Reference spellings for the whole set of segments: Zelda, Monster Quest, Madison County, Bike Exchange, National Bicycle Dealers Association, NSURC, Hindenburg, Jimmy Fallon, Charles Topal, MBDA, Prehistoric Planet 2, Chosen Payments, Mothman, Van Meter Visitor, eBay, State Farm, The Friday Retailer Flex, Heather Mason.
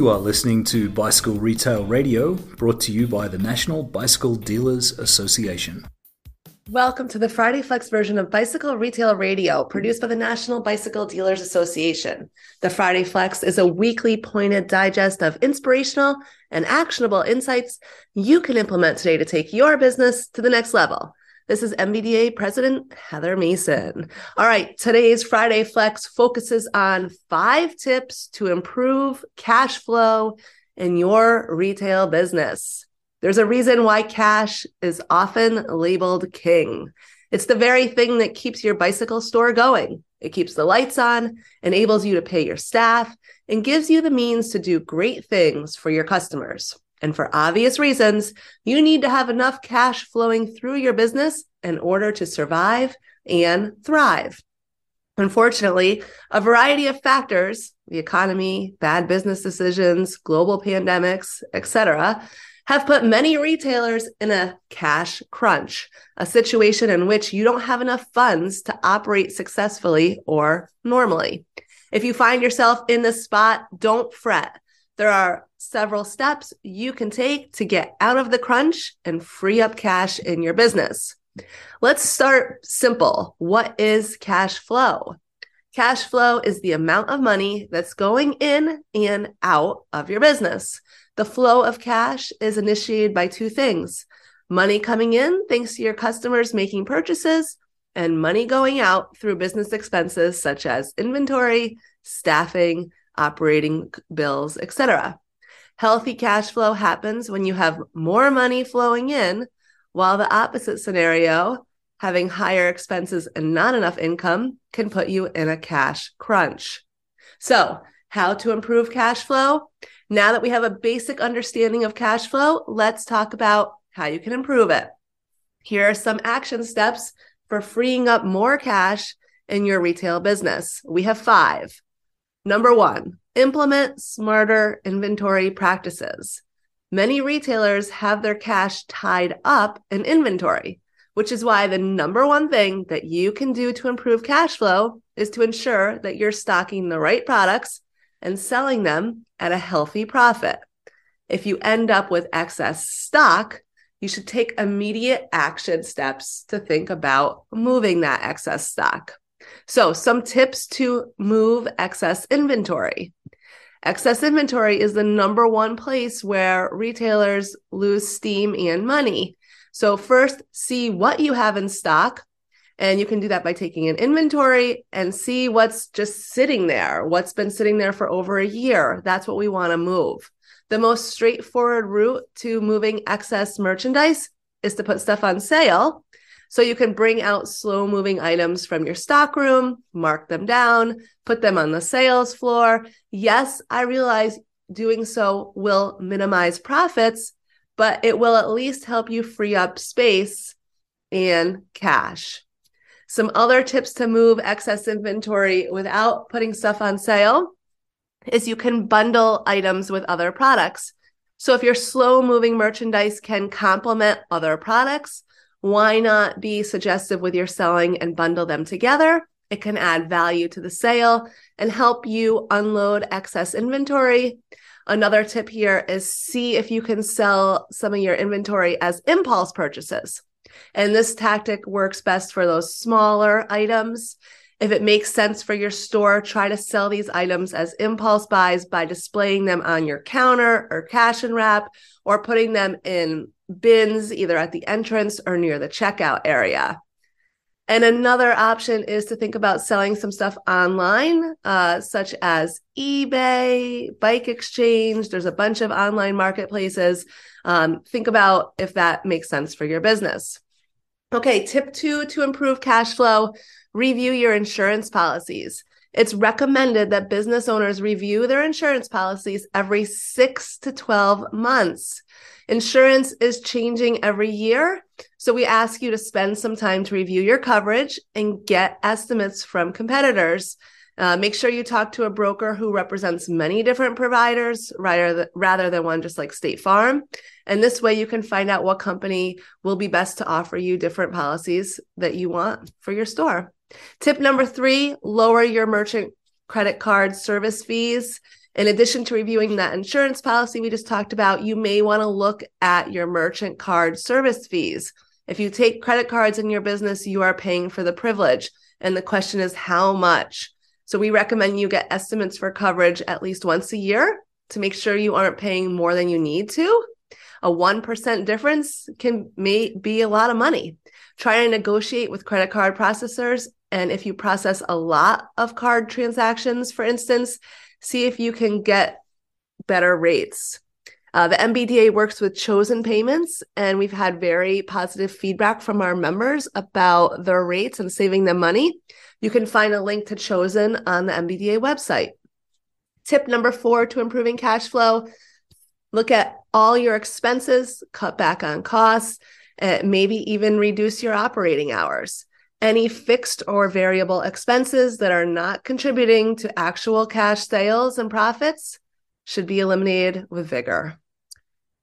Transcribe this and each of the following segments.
You are listening to Bicycle Retail Radio, brought to you by the National Bicycle Dealers Association. Welcome to the Friday Flex version of Bicycle Retail Radio, produced by the National Bicycle Dealers Association. The Friday Flex is a weekly pointed digest of inspirational and actionable insights you can implement today to take your business to the next level. This is MBDA President Heather Mason. All right, today's Friday Flex focuses on 5 tips to improve cash flow in your retail business. There's a reason why cash is often labeled king. It's the very thing that keeps your bicycle store going. It keeps the lights on, enables you to pay your staff, and gives you the means to do great things for your customers. And for obvious reasons, you need to have enough cash flowing through your business in order to survive and thrive. Unfortunately, a variety of factors, the economy, bad business decisions, global pandemics, etc., have put many retailers in a cash crunch, a situation in which you don't have enough funds to operate successfully or normally. If you find yourself in this spot, don't fret. There are several steps you can take to get out of the crunch and free up cash in your business. Let's start simple. What is cash flow? Cash flow is the amount of money that's going in and out of your business. The flow of cash is initiated by 2 things: money coming in thanks to your customers making purchases, and money going out through business expenses such as inventory, staffing, operating bills, etc. Healthy cash flow happens when you have more money flowing in, while the opposite scenario, having higher expenses and not enough income, can put you in a cash crunch. So, how to improve cash flow? Now that we have a basic understanding of cash flow, let's talk about how you can improve it. Here are some action steps for freeing up more cash in your retail business. We have 5. Number 1. Implement smarter inventory practices. Many retailers have their cash tied up in inventory, which is why the number 1 thing that you can do to improve cash flow is to ensure that you're stocking the right products and selling them at a healthy profit. If you end up with excess stock, you should take immediate action steps to think about moving that excess stock. So, some tips to move excess inventory. Excess inventory is the number 1 place where retailers lose steam and money. So first, see what you have in stock. And you can do that by taking an inventory and see what's just sitting there, what's been sitting there for over a year. That's what we want to move. The most straightforward route to moving excess merchandise is to put stuff on sale. So you can bring out slow-moving items from your stockroom, mark them down, put them on the sales floor. Yes, I realize doing so will minimize profits, but it will at least help you free up space and cash. Some other tips to move excess inventory without putting stuff on sale is you can bundle items with other products. So if your slow-moving merchandise can complement other products, why not be suggestive with your selling and bundle them together? It can add value to the sale and help you unload excess inventory. Another tip here is see if you can sell some of your inventory as impulse purchases. And this tactic works best for those smaller items. If it makes sense for your store, try to sell these items as impulse buys by displaying them on your counter or cash and wrap, or putting them in bins either at the entrance or near the checkout area. And another option is to think about selling some stuff online, such as eBay, Bike Exchange. There's a bunch of online marketplaces. Think about if that makes sense for your business. Okay, tip 2 to improve cash flow, review your insurance policies. It's recommended that business owners review their insurance policies every 6 to 12 months. Insurance is changing every year, so we ask you to spend some time to review your coverage and get estimates from competitors. Make sure you talk to a broker who represents many different providers rather than one just like State Farm. And this way you can find out what company will be best to offer you different policies that you want for your store. Tip number 3, lower your merchant credit card service fees. In addition to reviewing that insurance policy we just talked about, you may want to look at your merchant card service fees. If you take credit cards in your business, you are paying for the privilege. And the question is how much? So we recommend you get estimates for coverage at least once a year to make sure you aren't paying more than you need to. A 1% difference may be a lot of money. Try to negotiate with credit card processors. And if you process a lot of card transactions, for instance, see if you can get better rates. The MBDA works with Chosen Payments, and we've had very positive feedback from our members about their rates and saving them money. You can find a link to Chosen on the MBDA website. Tip number 4 to improving cash flow, look at all your expenses, cut back on costs, and maybe even reduce your operating hours. Any fixed or variable expenses that are not contributing to actual cash sales and profits should be eliminated with vigor.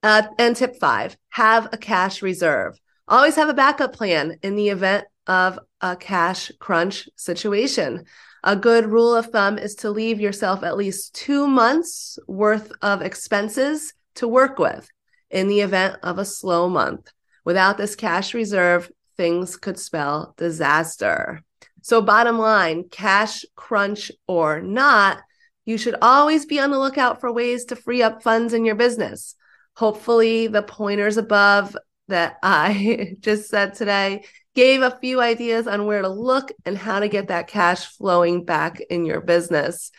And tip 5, have a cash reserve. Always have a backup plan in the event of a cash crunch situation. A good rule of thumb is to leave yourself at least 2 months worth of expenses to work with in the event of a slow month. Without this cash reserve, things could spell disaster. So bottom line, cash crunch or not, you should always be on the lookout for ways to free up funds in your business. Hopefully the pointers above that I just said today gave a few ideas on where to look and how to get that cash flowing back in your business.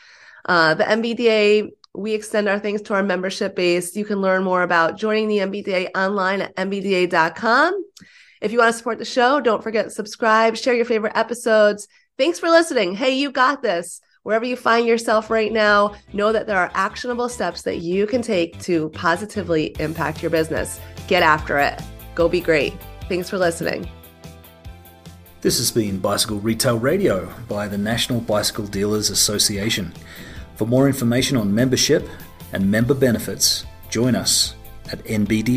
The MBDA, we extend our thanks to our membership base. You can learn more about joining the MBDA online at mbda.com. If you want to support the show, don't forget to subscribe, share your favorite episodes. Thanks for listening. Hey, you got this. Wherever you find yourself right now, know that there are actionable steps that you can take to positively impact your business. Get after it. Go be great. Thanks for listening. This has been Bicycle Retail Radio by the National Bicycle Dealers Association. For more information on membership and member benefits, join us at mbda.com.